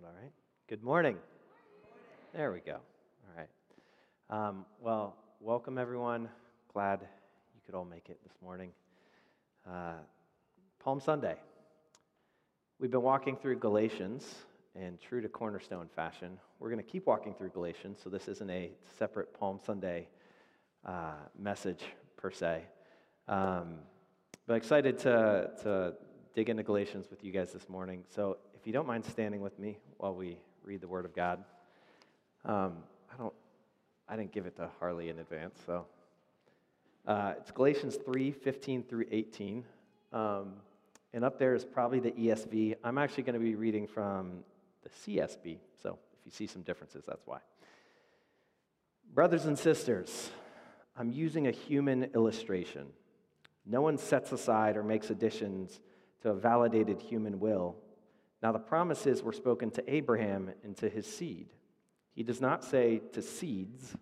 sound all right? Good morning. There we go. All right. Well, welcome everyone. Glad you could all make it this morning. Palm Sunday. We've been walking through Galatians, and true to Cornerstone fashion, we're going to keep walking through Galatians, so this isn't a separate Palm Sunday message per se. But excited to dig into Galatians with you guys this morning. So if you don't mind standing with me while we read the Word of God. I didn't give it to Harley in advance, so it's Galatians 3:15-18, and up there is probably the ESV. I'm actually going to be reading from the CSB, so if you see some differences, that's why. Brothers and sisters, I'm using a human illustration. No one sets aside or makes additions to a validated human will. Now the promises were spoken to Abraham and to his seed. He does not say to seeds,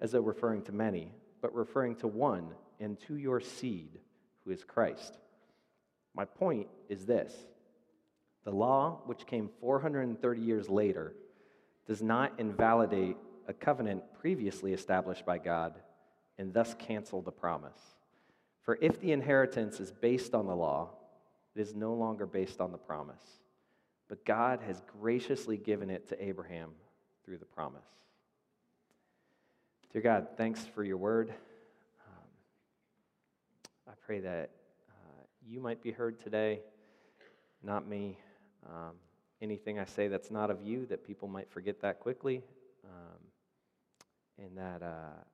as though referring to many, but referring to one and to your seed, who is Christ. My point is this. The law, which came 430 years later, does not invalidate a covenant previously established by God and thus cancel the promise. For if the inheritance is based on the law, it is no longer based on the promise. But God has graciously given it to Abraham through the promise. Dear God, thanks for your word. I pray that you might be heard today, not me. Anything I say that's not of you, that people might forget that quickly, and that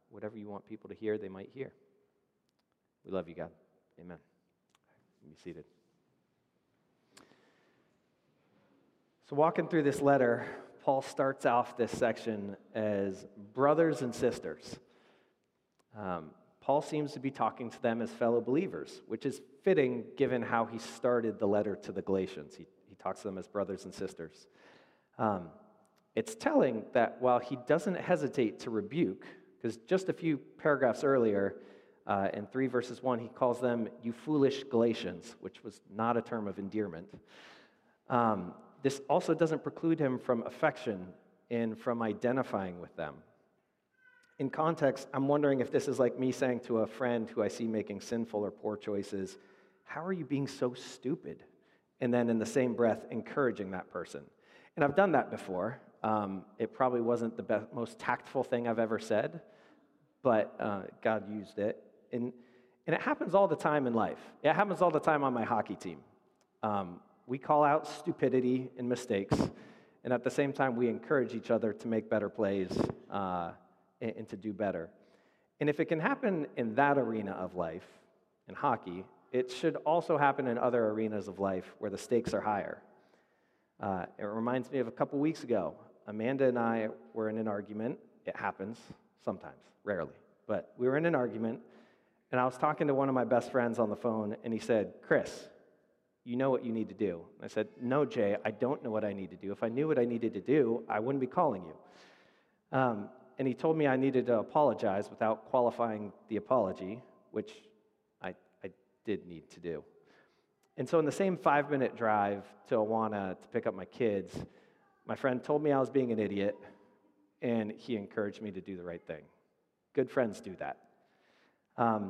whatever you want people to hear, they might hear. We love you, God. Amen. Be seated. So walking through this letter, Paul starts off this section as brothers and sisters. Paul seems to be talking to them as fellow believers, which is fitting given how he started the letter to the Galatians. He talks to them as brothers and sisters. It's telling that while he doesn't hesitate to rebuke, because just a few paragraphs earlier, in 3:1, he calls them, you foolish Galatians, which was not a term of endearment. This also doesn't preclude him from affection and from identifying with them. In context, I'm wondering if this is like me saying to a friend who I see making sinful or poor choices, how are you being so stupid? And then in the same breath, encouraging that person. And I've done that before. It probably wasn't the most tactful thing I've ever said, but God used it. And it happens all the time in life. It happens all the time on my hockey team. We call out stupidity and mistakes, and at the same time, we encourage each other to make better plays and to do better. And if it can happen in that arena of life, in hockey, it should also happen in other arenas of life where the stakes are higher. It reminds me of a couple weeks ago. Amanda and I were in an argument. It happens sometimes, rarely, but we were in an argument, and I was talking to one of my best friends on the phone, and he said, Chris, you know what you need to do. And I said, no, Jay, I don't know what I need to do. If I knew what I needed to do, I wouldn't be calling you. And he told me I needed to apologize without qualifying the apology, which I did need to do. And so in the same 5-minute drive to Awana to pick up my kids, my friend told me I was being an idiot, and he encouraged me to do the right thing. Good friends do that. And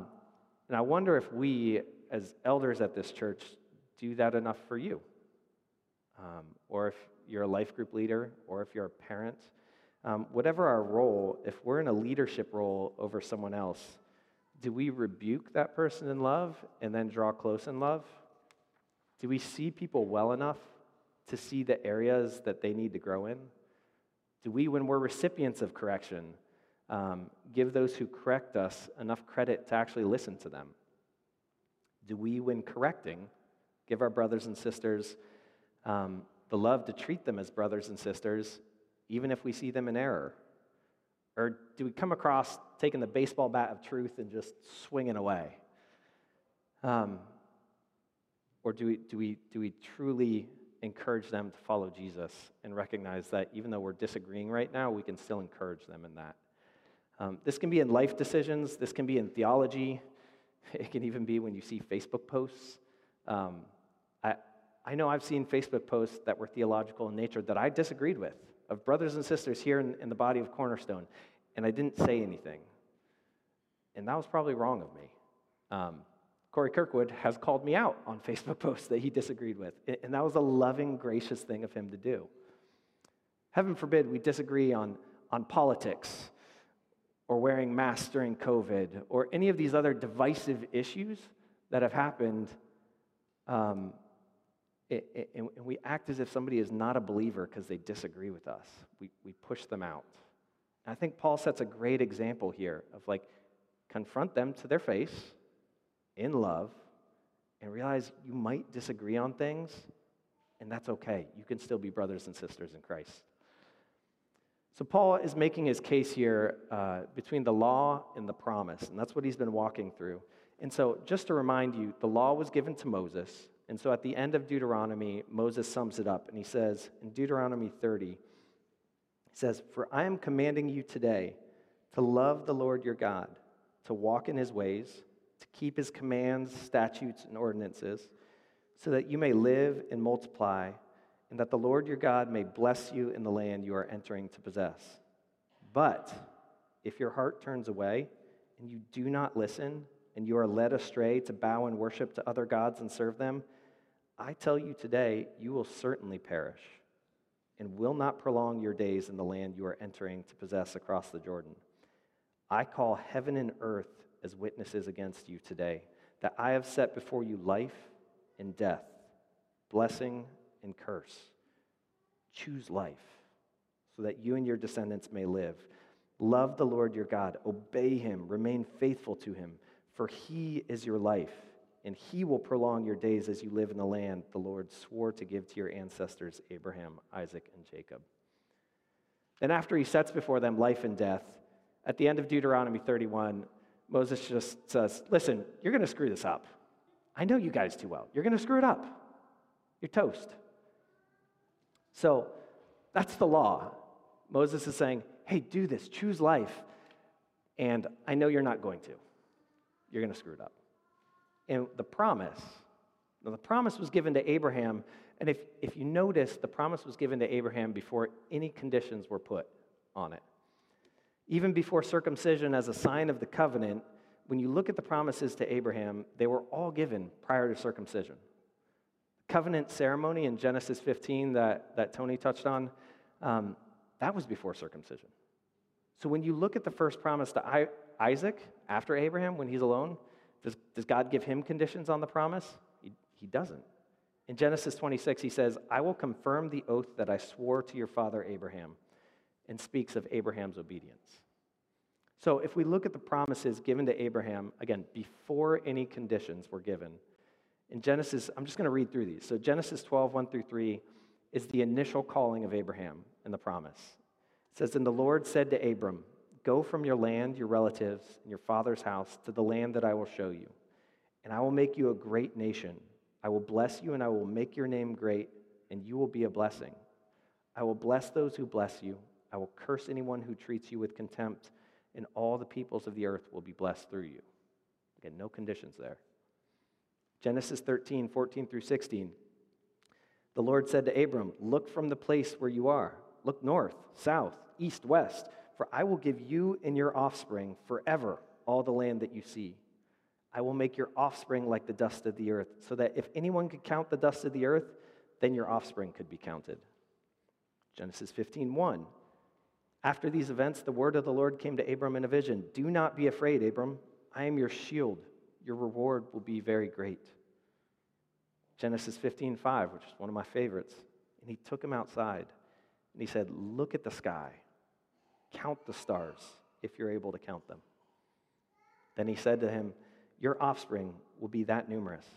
I wonder if we, as elders at this church, do that enough for you, or if you're a life group leader, or if you're a parent, whatever our role, if we're in a leadership role over someone else, do we rebuke that person in love and then draw close in love? Do we see people well enough to see the areas that they need to grow in? Do we, when we're recipients of correction, give those who correct us enough credit to actually listen to them? Do we, when correcting, give our brothers and sisters the love to treat them as brothers and sisters, even if we see them in error? Or do we come across taking the baseball bat of truth and just swinging away? Or do we truly encourage them to follow Jesus and recognize that even though we're disagreeing right now, we can still encourage them in that? This can be in life decisions. This can be in theology. It can even be when you see Facebook posts. I know I've seen Facebook posts that were theological in nature that I disagreed with, of brothers and sisters here in the body of Cornerstone, and I didn't say anything. And that was probably wrong of me. Corey Kirkwood has called me out on Facebook posts that he disagreed with, and that was a loving, gracious thing of him to do. Heaven forbid we disagree on politics or wearing masks during COVID or any of these other divisive issues that have happened, and we act as if somebody is not a believer because they disagree with us. We push them out. And I think Paul sets a great example here of, like, confront them to their face in love and realize you might disagree on things, and that's okay. You can still be brothers and sisters in Christ. So Paul is making his case here between the law and the promise, and that's what he's been walking through. And so just to remind you, the law was given to Moses, and so at the end of Deuteronomy, Moses sums it up, and he says, in Deuteronomy 30, he says, "For I am commanding you today to love the Lord your God, to walk in his ways, to keep his commands, statutes, and ordinances, so that you may live and multiply, and that the Lord your God may bless you in the land you are entering to possess. But if your heart turns away, and you do not listen, and you are led astray to bow and worship to other gods and serve them, I tell you today, you will certainly perish, and will not prolong your days in the land you are entering to possess across the Jordan. I call heaven and earth as witnesses against you today, that I have set before you life and death, blessing and curse. Choose life, so that you and your descendants may live. Love the Lord your God, obey him, remain faithful to him, for he is your life, and he will prolong your days as you live in the land the Lord swore to give to your ancestors, Abraham, Isaac, and Jacob." Then after he sets before them life and death, at the end of Deuteronomy 31, Moses just says, listen, you're going to screw this up. I know you guys too well. You're going to screw it up. You're toast. So that's the law. Moses is saying, hey, do this. Choose life. And I know you're not going to. You're going to screw it up. And the promise. Now, the promise was given to Abraham. And if you notice, the promise was given to Abraham before any conditions were put on it. Even before circumcision as a sign of the covenant, when you look at the promises to Abraham, they were all given prior to circumcision. The covenant ceremony in Genesis 15 that Tony touched on, that was before circumcision. So when you look at the first promise to Isaac after Abraham, when he's alone, does God give him conditions on the promise? He doesn't. In Genesis 26, he says, "I will confirm the oath that I swore to your father Abraham," and speaks of Abraham's obedience. So if we look at the promises given to Abraham, again, before any conditions were given, in Genesis, I'm just going to read through these. So Genesis 12, 1 through 3 is the initial calling of Abraham and the promise. It says, "And the Lord said to Abram, go from your land, your relatives, and your father's house to the land that I will show you, and I will make you a great nation. I will bless you, and I will make your name great, and you will be a blessing. I will bless those who bless you. I will curse anyone who treats you with contempt, and all the peoples of the earth will be blessed through you." Again, no conditions there. Genesis 13, 14 through 16. "The Lord said to Abram, look from the place where you are. Look north, south, east, west, for I will give you and your offspring forever all the land that you see. I will make your offspring like the dust of the earth, so that if anyone could count the dust of the earth, then your offspring could be counted." Genesis 15, 1. "After these events, the word of the Lord came to Abram in a vision. Do not be afraid, Abram. I am your shield. Your reward will be very great." Genesis 15:5, which is one of my favorites. "And he took him outside, and he said, look at the sky. Count the stars, if you're able to count them. Then he said to him, your offspring will be that numerous."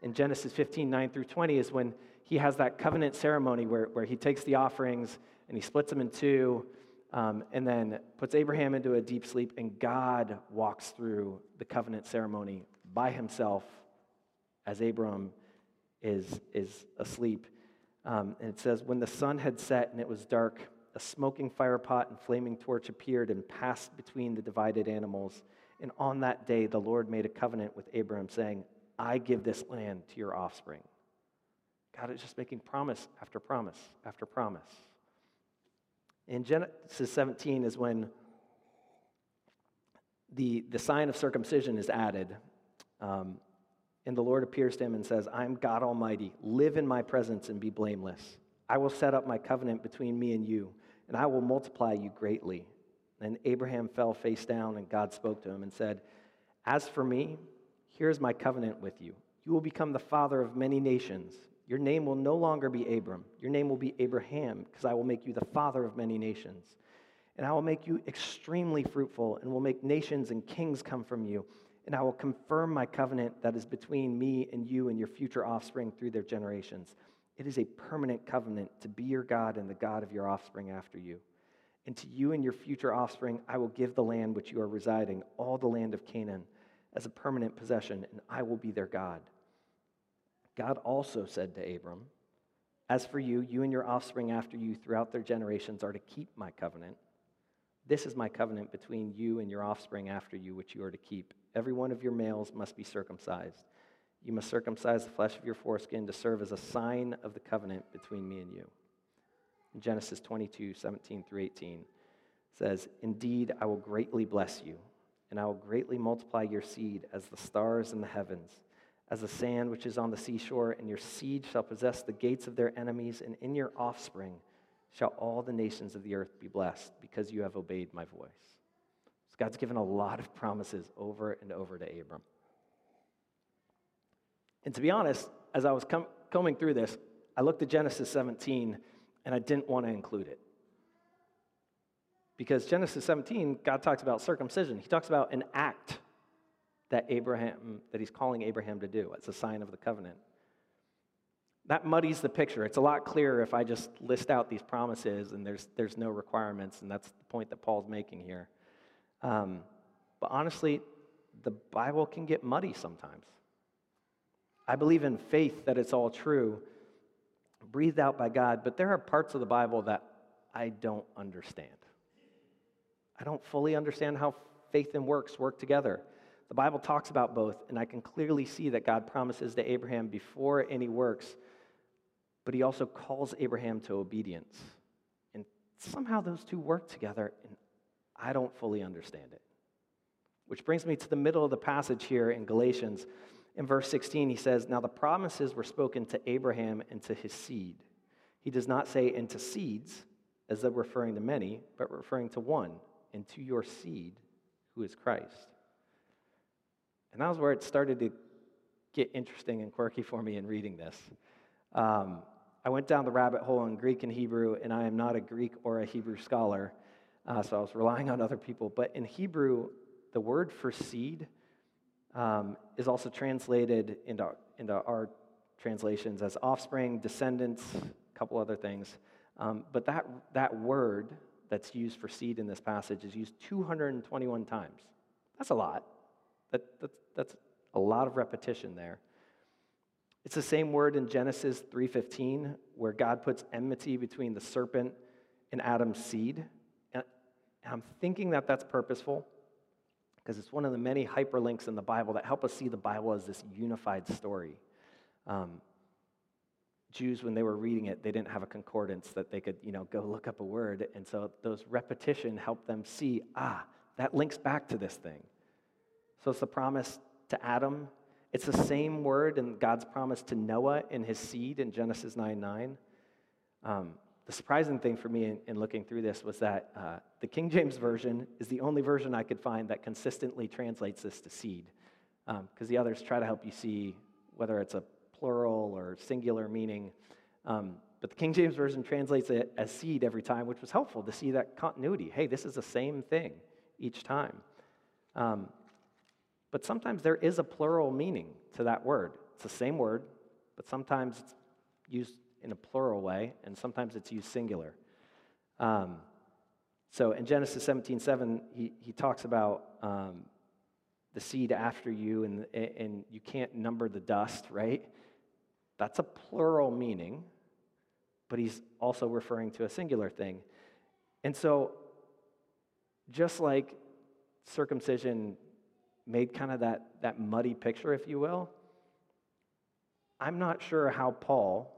In Genesis 15:9 through 20 is when he has that covenant ceremony where he takes the offerings and he splits them in two, and then puts Abraham into a deep sleep, and God walks through the covenant ceremony by himself as Abram is asleep. And it says, "When the sun had set and it was dark, a smoking firepot and flaming torch appeared and passed between the divided animals. And on that day, the Lord made a covenant with Abram, saying, I give this land to your offspring. God is just making promise after promise after promise. In Genesis 17 is when the sign of circumcision is added. And the Lord appears to him and says, I am God Almighty. Live in my presence and be blameless. I will set up my covenant between me and you, and I will multiply you greatly. And Abraham fell face down, and God spoke to him and said, As for me, here is my covenant with you. You will become the father of many nations. Your name will no longer be Abram. Your name will be Abraham, because I will make you the father of many nations. And I will make you extremely fruitful, and will make nations and kings come from you. And I will confirm my covenant that is between me and you and your future offspring through their generations. It is a permanent covenant to be your God and the God of your offspring after you. And to you and your future offspring, I will give the land which you are residing, all the land of Canaan, as a permanent possession, and I will be their God. God also said to Abram, As for you, you and your offspring after you throughout their generations are to keep my covenant. This is my covenant between you and your offspring after you, which you are to keep. Every one of your males must be circumcised. You must circumcise the flesh of your foreskin to serve as a sign of the covenant between me and you. In Genesis 22:17-18 says, Indeed, I will greatly bless you, and I will greatly multiply your seed as the stars in the heavens, as the sand which is on the seashore, and your seed shall possess the gates of their enemies, and in your offspring shall all the nations of the earth be blessed, because you have obeyed my voice. So God's given a lot of promises over and over to Abram. And to be honest, as I was combing through this, I looked at Genesis 17, and I didn't want to include it. Because Genesis 17, God talks about circumcision. He talks about an act that he's calling Abraham to do. It's a sign of the covenant. That muddies the picture. It's a lot clearer if I just list out these promises and there's no requirements, and that's the point that Paul's making here. But honestly, the Bible can get muddy sometimes. I believe in faith that it's all true, breathed out by God, but there are parts of the Bible that I don't understand. I don't fully understand how faith and works work together. The Bible talks about both, and I can clearly see that God promises to Abraham before any works, but he also calls Abraham to obedience. And somehow those two work together, and I don't fully understand it. Which brings me to the middle of the passage here in Galatians. In verse 16, he says, Now the promises were spoken to Abraham and to his seed. He does not say, and to seeds, as though referring to many, but referring to one, and to your seed, who is Christ. And that was where it started to get interesting and quirky for me in reading this. I went down the rabbit hole in Greek and Hebrew, and I am not a Greek or a Hebrew scholar, so I was relying on other people. But in Hebrew, the word for seed is also translated into our translations as offspring, descendants, a couple other things. But that word that's used for seed in this passage is used 221 times. That's a lot. That's a lot of repetition there. It's the same word in Genesis 3:15, where God puts enmity between the serpent and Adam's seed. And I'm thinking that that's purposeful, because it's one of the many hyperlinks in the Bible that help us see the Bible as this unified story. Jews, when they were reading it, they didn't have a concordance that they could, go look up a word. And so those repetition helped them see, that links back to this thing. So it's the promise to Adam. It's the same word in God's promise to Noah and his seed in Genesis 9:9. The surprising thing for me in looking through this was that the King James Version is the only version I could find that consistently translates this to seed, because the others try to help you see whether it's a plural or singular meaning. But the King James Version translates it as seed every time, which was helpful to see that continuity. Hey, this is the same thing each time. But sometimes there is a plural meaning to that word. It's the same word, but sometimes it's used in a plural way, and sometimes it's used singular. So in Genesis 17:7, he talks about the seed after you, and you can't number the dust, right? That's a plural meaning, but he's also referring to a singular thing. And so just like circumcision made kind of that muddy picture, if you will, I'm not sure how Paul,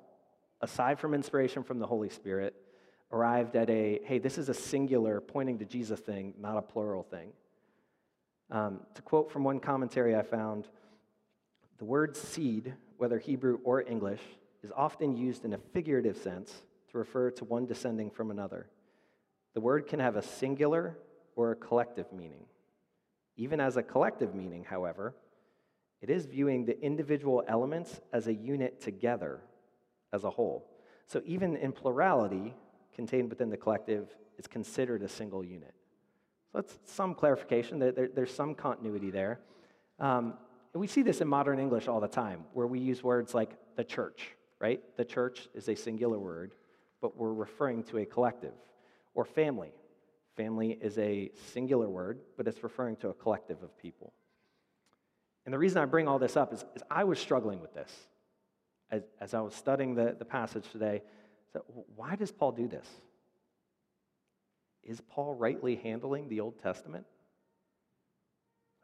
aside from inspiration from the Holy Spirit, arrived at a, hey, this is a singular pointing to Jesus thing, not a plural thing. To quote from one commentary I found, the word seed, whether Hebrew or English, is often used in a figurative sense to refer to one descending from another. The word can have a singular or a collective meaning. Even as a collective meaning, however, it is viewing the individual elements as a unit together, as a whole. So even in plurality, contained within the collective, it's considered a single unit. So that's some clarification. There's some continuity there. And we see this in modern English all the time, where we use words like the church, right? The church is a singular word, but we're referring to a collective. Or family. Family is a singular word, but it's referring to a collective of people. And the reason I bring all this up is I was struggling with this as I was studying the passage today. So why does Paul do this? Is Paul rightly handling the Old Testament?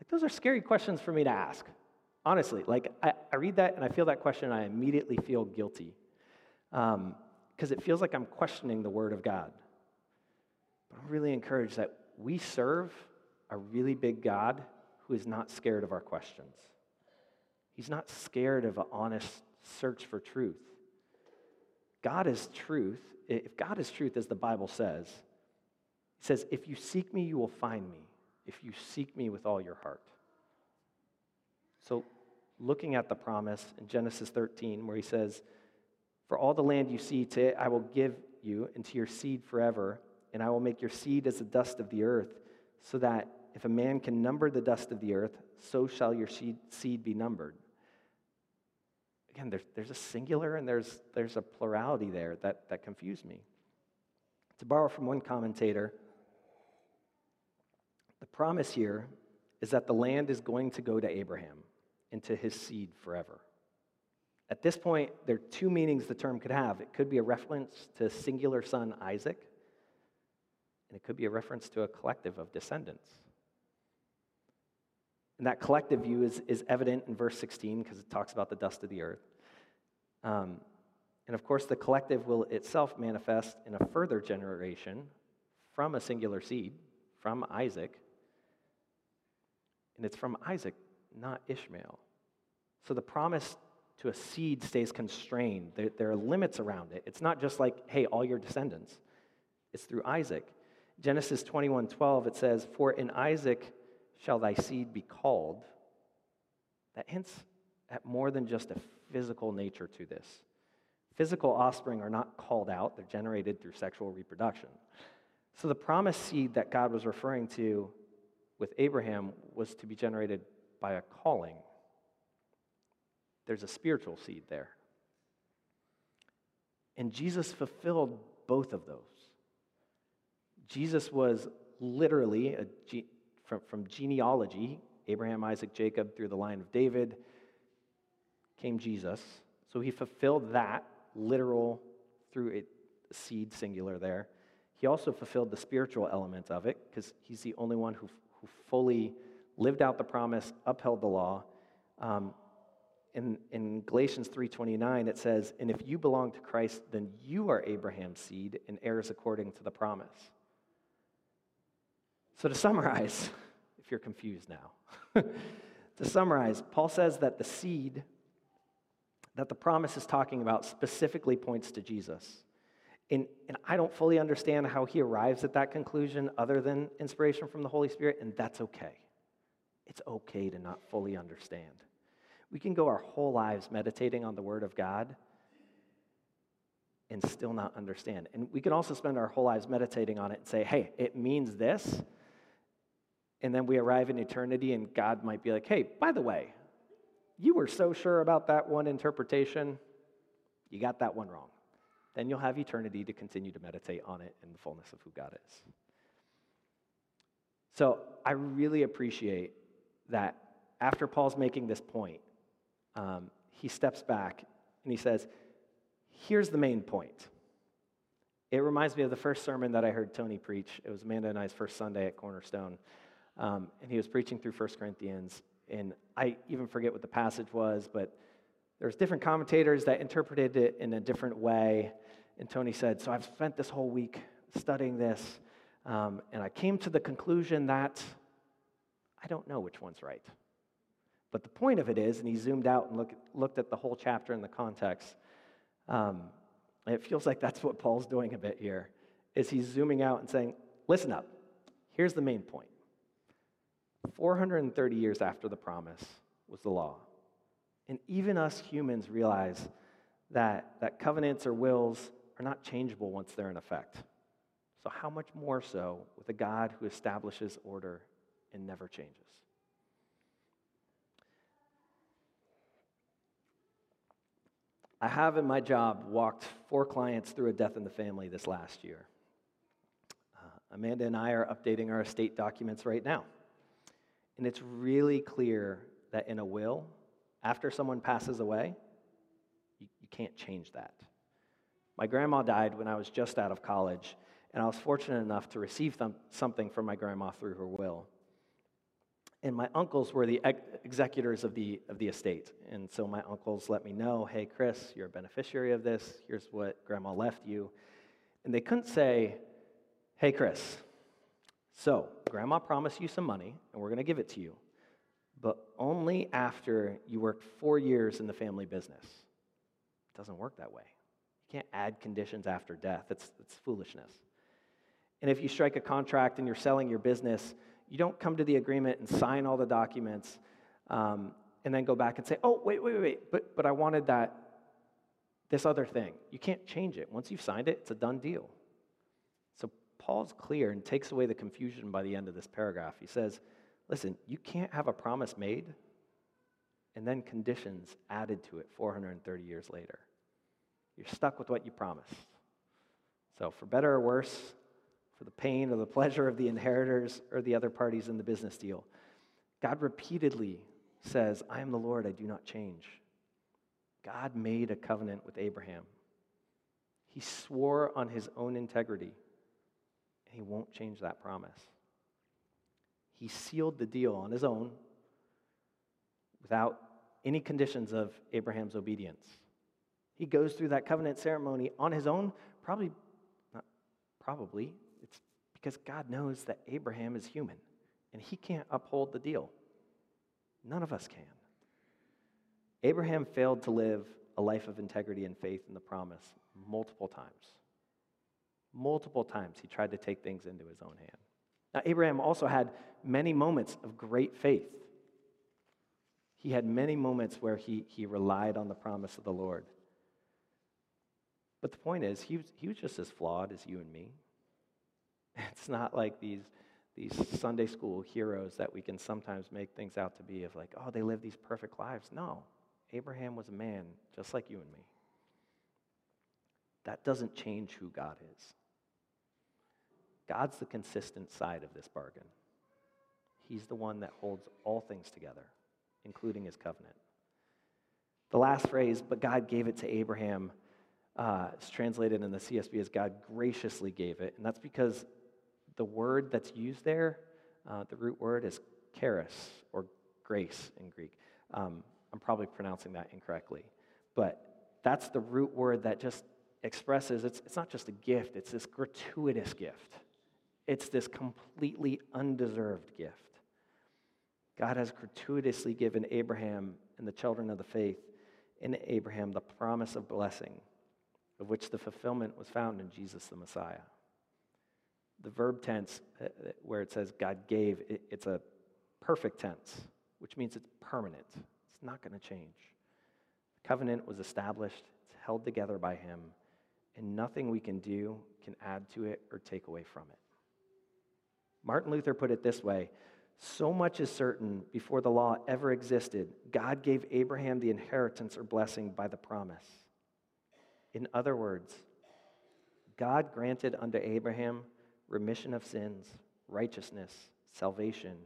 Like, those are scary questions for me to ask. Honestly, like, I read that and I feel that question and I immediately feel guilty. Because it feels like I'm questioning the Word of God. But I'm really encouraged that we serve a really big God who is not scared of our questions. He's not scared of an honest search for truth. God is truth. If God is truth, as the Bible says, it says, if you seek me, you will find me, if you seek me with all your heart. So looking at the promise in Genesis 13, where he says, for all the land you see today, I will give you and to your seed forever, and I will make your seed as the dust of the earth, so that if a man can number the dust of the earth, so shall your seed be numbered. Again, there's a singular and there's a plurality there that confused me. To borrow from one commentator, the promise here is that the land is going to go to Abraham and to his seed forever. At this point, there are two meanings the term could have. It could be a reference to singular son Isaac, and it could be a reference to a collective of descendants. And that collective view is evident in verse 16 because it talks about the dust of the earth. And of course, the collective will itself manifest in a further generation from a singular seed, from Isaac. And it's from Isaac, not Ishmael. So the promise to a seed stays constrained. There are limits around it. It's not just like, hey, all your descendants. It's through Isaac. Genesis 21:12, it says, for in Isaac shall thy seed be called. That hints at more than just a physical nature to this. Physical offspring are not called out. They're generated through sexual reproduction. So the promised seed that God was referring to with Abraham was to be generated by a calling. There's a spiritual seed there. And Jesus fulfilled both of those. Jesus was literally, from genealogy, Abraham, Isaac, Jacob, through the line of David, came Jesus. So he fulfilled that, literal, through it, seed singular there. He also fulfilled the spiritual element of it, because he's the only one who fully lived out the promise, upheld the law. In Galatians 3:29, it says, and if you belong to Christ, then you are Abraham's seed and heirs according to the promise. So to summarize, if you're confused now, to summarize, Paul says that the seed that the promise is talking about specifically points to Jesus. And I don't fully understand how he arrives at that conclusion other than inspiration from the Holy Spirit, and that's okay. It's okay to not fully understand. We can go our whole lives meditating on the Word of God and still not understand. And we can also spend our whole lives meditating on it and say, hey, it means this. And then we arrive in eternity and God might be like, hey, by the way, you were so sure about that one interpretation, you got that one wrong. Then you'll have eternity to continue to meditate on it in the fullness of who God is. So I really appreciate that after Paul's making this point, he steps back and he says, here's the main point. It reminds me of the first sermon that I heard Tony preach. It was Amanda and I's first Sunday at Cornerstone, and he was preaching through 1 Corinthians, and I even forget what the passage was, but There's different commentators that interpreted it in a different way. And Tony said, so I've spent this whole week studying this, and I came to the conclusion that I don't know which one's right. But the point of it is, and he zoomed out and looked at the whole chapter in the context, and it feels like that's what Paul's doing a bit here, is he's zooming out and saying, listen up, here's the main point. 430 years after the promise was the law. And even us humans realize that covenants or wills are not changeable once they're in effect. So how much more so with a God who establishes order and never changes? I have in my job walked 4 clients through a death in the family this last year. Amanda and I are updating our estate documents right now. And it's really clear that in a will, after someone passes away, you can't change that. My grandma died when I was just out of college, and I was fortunate enough to receive something from my grandma through her will. And my uncles were the executors of the estate. And so my uncles let me know, hey, Chris, you're a beneficiary of this. Here's what grandma left you. And they couldn't say, hey, Chris, so grandma promised you some money, and we're going to give it to you, but only after you worked 4 years in the family business. It doesn't work that way. You can't add conditions after death. It's foolishness. And if you strike a contract and you're selling your business, you don't come to the agreement and sign all the documents and then go back and say, oh, wait, but I wanted this other thing. You can't change it. Once you've signed it, it's a done deal. So Paul's clear and takes away the confusion by the end of this paragraph. He says, listen, you can't have a promise made and then conditions added to it 430 years later. You're stuck with what you promised. So for better or worse, for the pain or the pleasure of the inheritors or the other parties in the business deal, God repeatedly says, I am the Lord, I do not change. God made a covenant with Abraham. He swore on his own integrity, and he won't change that promise. He sealed the deal on his own without any conditions of Abraham's obedience. He goes through that covenant ceremony on his own, it's because God knows that Abraham is human, and he can't uphold the deal. None of us can. Abraham failed to live a life of integrity and faith in the promise multiple times. Multiple times he tried to take things into his own hand. Now, Abraham also had many moments of great faith. He had many moments where he relied on the promise of the Lord. But the point is, he was just as flawed as you and me. It's not like these Sunday school heroes that we can sometimes make things out to be of like, oh, they live these perfect lives. No, Abraham was a man just like you and me. That doesn't change who God is. God's the consistent side of this bargain. He's the one that holds all things together, including his covenant. The last phrase, but God gave it to Abraham, is translated in the CSB as God graciously gave it. And that's because the word that's used there, the root word is charis, or grace in Greek. I'm probably pronouncing that incorrectly. But that's the root word that just expresses, it's not just a gift, it's this gratuitous gift. It's this completely undeserved gift. God has gratuitously given Abraham and the children of the faith in Abraham the promise of blessing, of which the fulfillment was found in Jesus the Messiah. The verb tense, where it says God gave, it's a perfect tense, which means it's permanent. It's not going to change. The covenant was established, it's held together by him, and nothing we can do can add to it or take away from it. Martin Luther put it this way, so much is certain before the law ever existed, God gave Abraham the inheritance or blessing by the promise. In other words, God granted unto Abraham remission of sins, righteousness, salvation,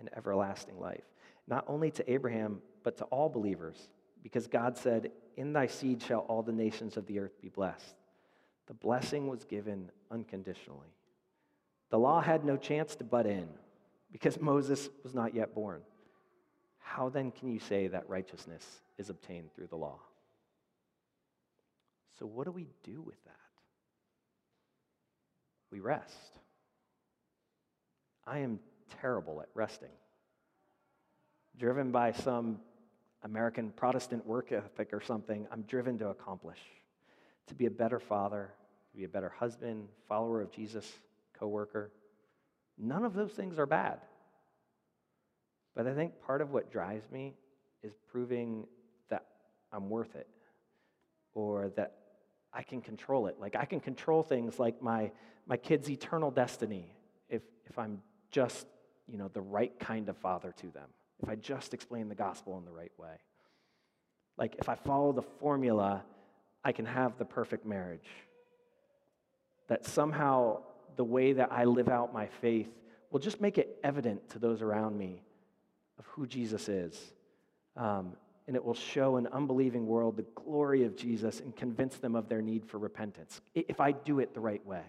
and everlasting life. Not only to Abraham, but to all believers, because God said, in thy seed shall all the nations of the earth be blessed. The blessing was given unconditionally. The law had no chance to butt in, because Moses was not yet born. How then can you say that righteousness is obtained through the law? So what do we do with that? We rest. I am terrible at resting. Driven by some American Protestant work ethic or something, I'm driven to accomplish, to be a better father, to be a better husband, follower of Jesus, coworker. None of those things are bad. But I think part of what drives me is proving that I'm worth it, or that I can control it. Like, I can control things like my kids' eternal destiny if I'm just, the right kind of father to them, if I just explain the gospel in the right way. Like, if I follow the formula, I can have the perfect marriage. That somehow the way that I live out my faith will just make it evident to those around me of who Jesus is. And it will show an unbelieving world the glory of Jesus and convince them of their need for repentance, if I do it the right way.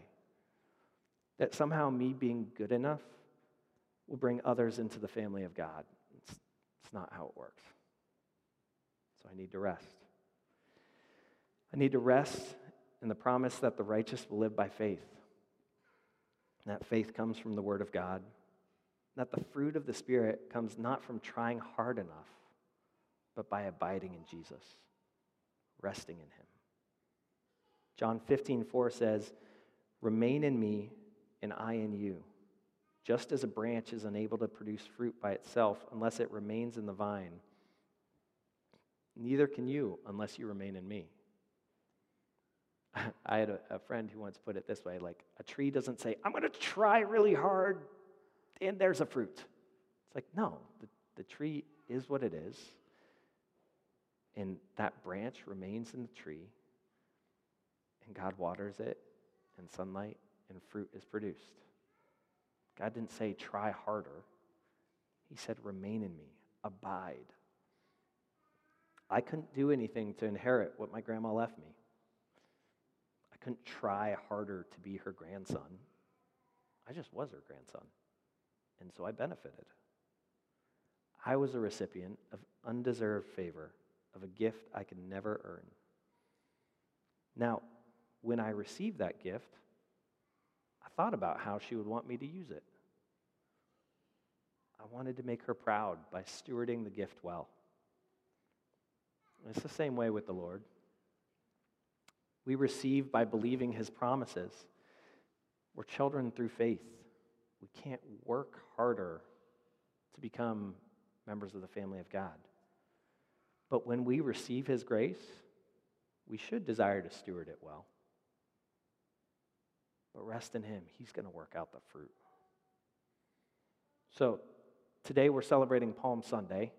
That somehow me being good enough will bring others into the family of God. It's not how it works. So I need to rest. I need to rest in the promise that the righteous will live by faith. And that faith comes from the Word of God. That the fruit of the Spirit comes not from trying hard enough, but by abiding in Jesus, resting in him. John 15:4 says, "Remain in me, and I in you. Just as a branch is unable to produce fruit by itself unless it remains in the vine, neither can you unless you remain in me." I had a friend who once put it this way, like, a tree doesn't say, "I'm going to try really hard, and there's a fruit." It's like, no, the tree is what it is. And that branch remains in the tree, and God waters it, and sunlight, and fruit is produced. God didn't say, "Try harder." He said, "Remain in me, abide." I couldn't do anything to inherit what my grandma left me. I couldn't try harder to be her grandson. I just was her grandson, and so I benefited. I was a recipient of undeserved favor, of a gift I can never earn. Now, when I received that gift, I thought about how she would want me to use it. I wanted to make her proud by stewarding the gift well. And it's the same way with the Lord. We receive by believing his promises. We're children through faith. We can't work harder to become members of the family of God. But when we receive his grace, we should desire to steward it well. But rest in him. He's going to work out the fruit. So today we're celebrating Palm Sunday,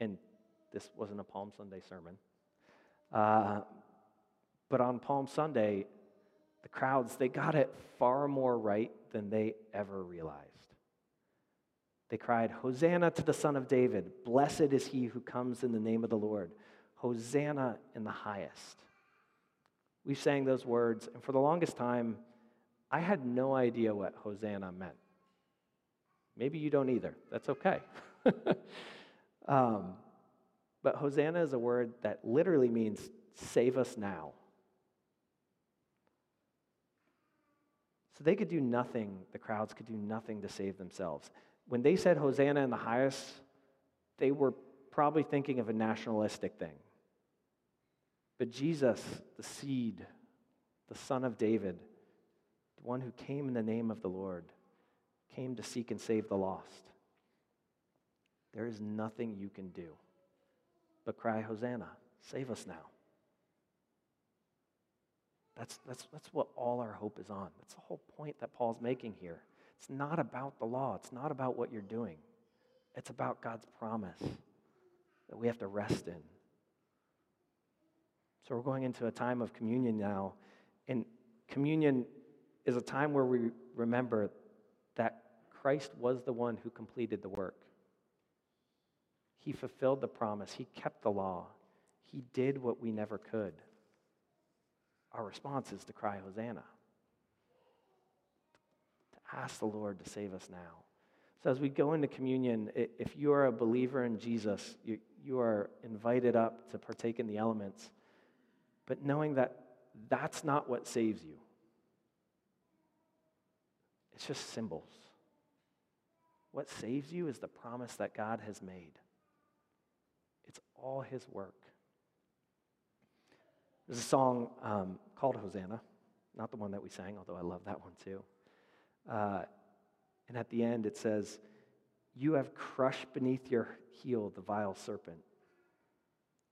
and this wasn't a Palm Sunday sermon. But on Palm Sunday, the crowds, they got it far more right than they ever realized. They cried, "Hosanna to the Son of David. Blessed is he who comes in the name of the Lord. Hosanna in the highest." We sang those words, and for the longest time, I had no idea what Hosanna meant. Maybe you don't either. That's okay. But Hosanna is a word that literally means save us now. So they could do nothing, the crowds could do nothing to save themselves. When they said Hosanna in the highest, they were probably thinking of a nationalistic thing. But Jesus, the seed, the Son of David, the one who came in the name of the Lord, came to seek and save the lost. There is nothing you can do but cry, "Hosanna, save us now." That's what all our hope is on. That's the whole point that Paul's making here. It's not about the law. It's not about what you're doing. It's about God's promise that we have to rest in. So we're going into a time of communion now. And communion is a time where we remember that Christ was the one who completed the work. He fulfilled the promise. He kept the law. He did what we never could. Our response is to cry, "Hosanna." Ask the Lord to save us now. So as we go into communion, if you are a believer in Jesus, you are invited up to partake in the elements, but knowing that that's not what saves you. It's just symbols. What saves you is the promise that God has made. It's all his work. There's a song called Hosanna, not the one that we sang, although I love that one too. And at the end it says, "You have crushed beneath your heel the vile serpent.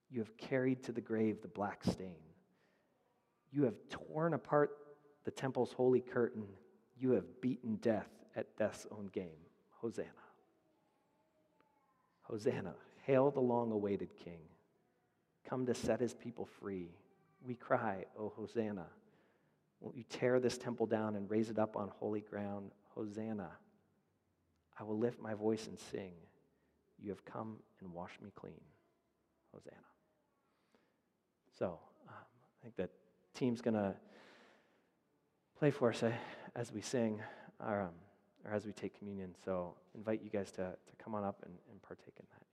You have carried to the grave the black stain. You have torn apart the temple's holy curtain. You have beaten death at death's own game. Hosanna. Hosanna, hail the long-awaited king. Come to set his people free. We cry, O Hosanna. Won't you tear this temple down and raise it up on holy ground? Hosanna. I will lift my voice and sing. You have come and washed me clean. Hosanna." So I think that team's going to play for us as we sing or as we take communion. So invite you guys to come on up and partake in that.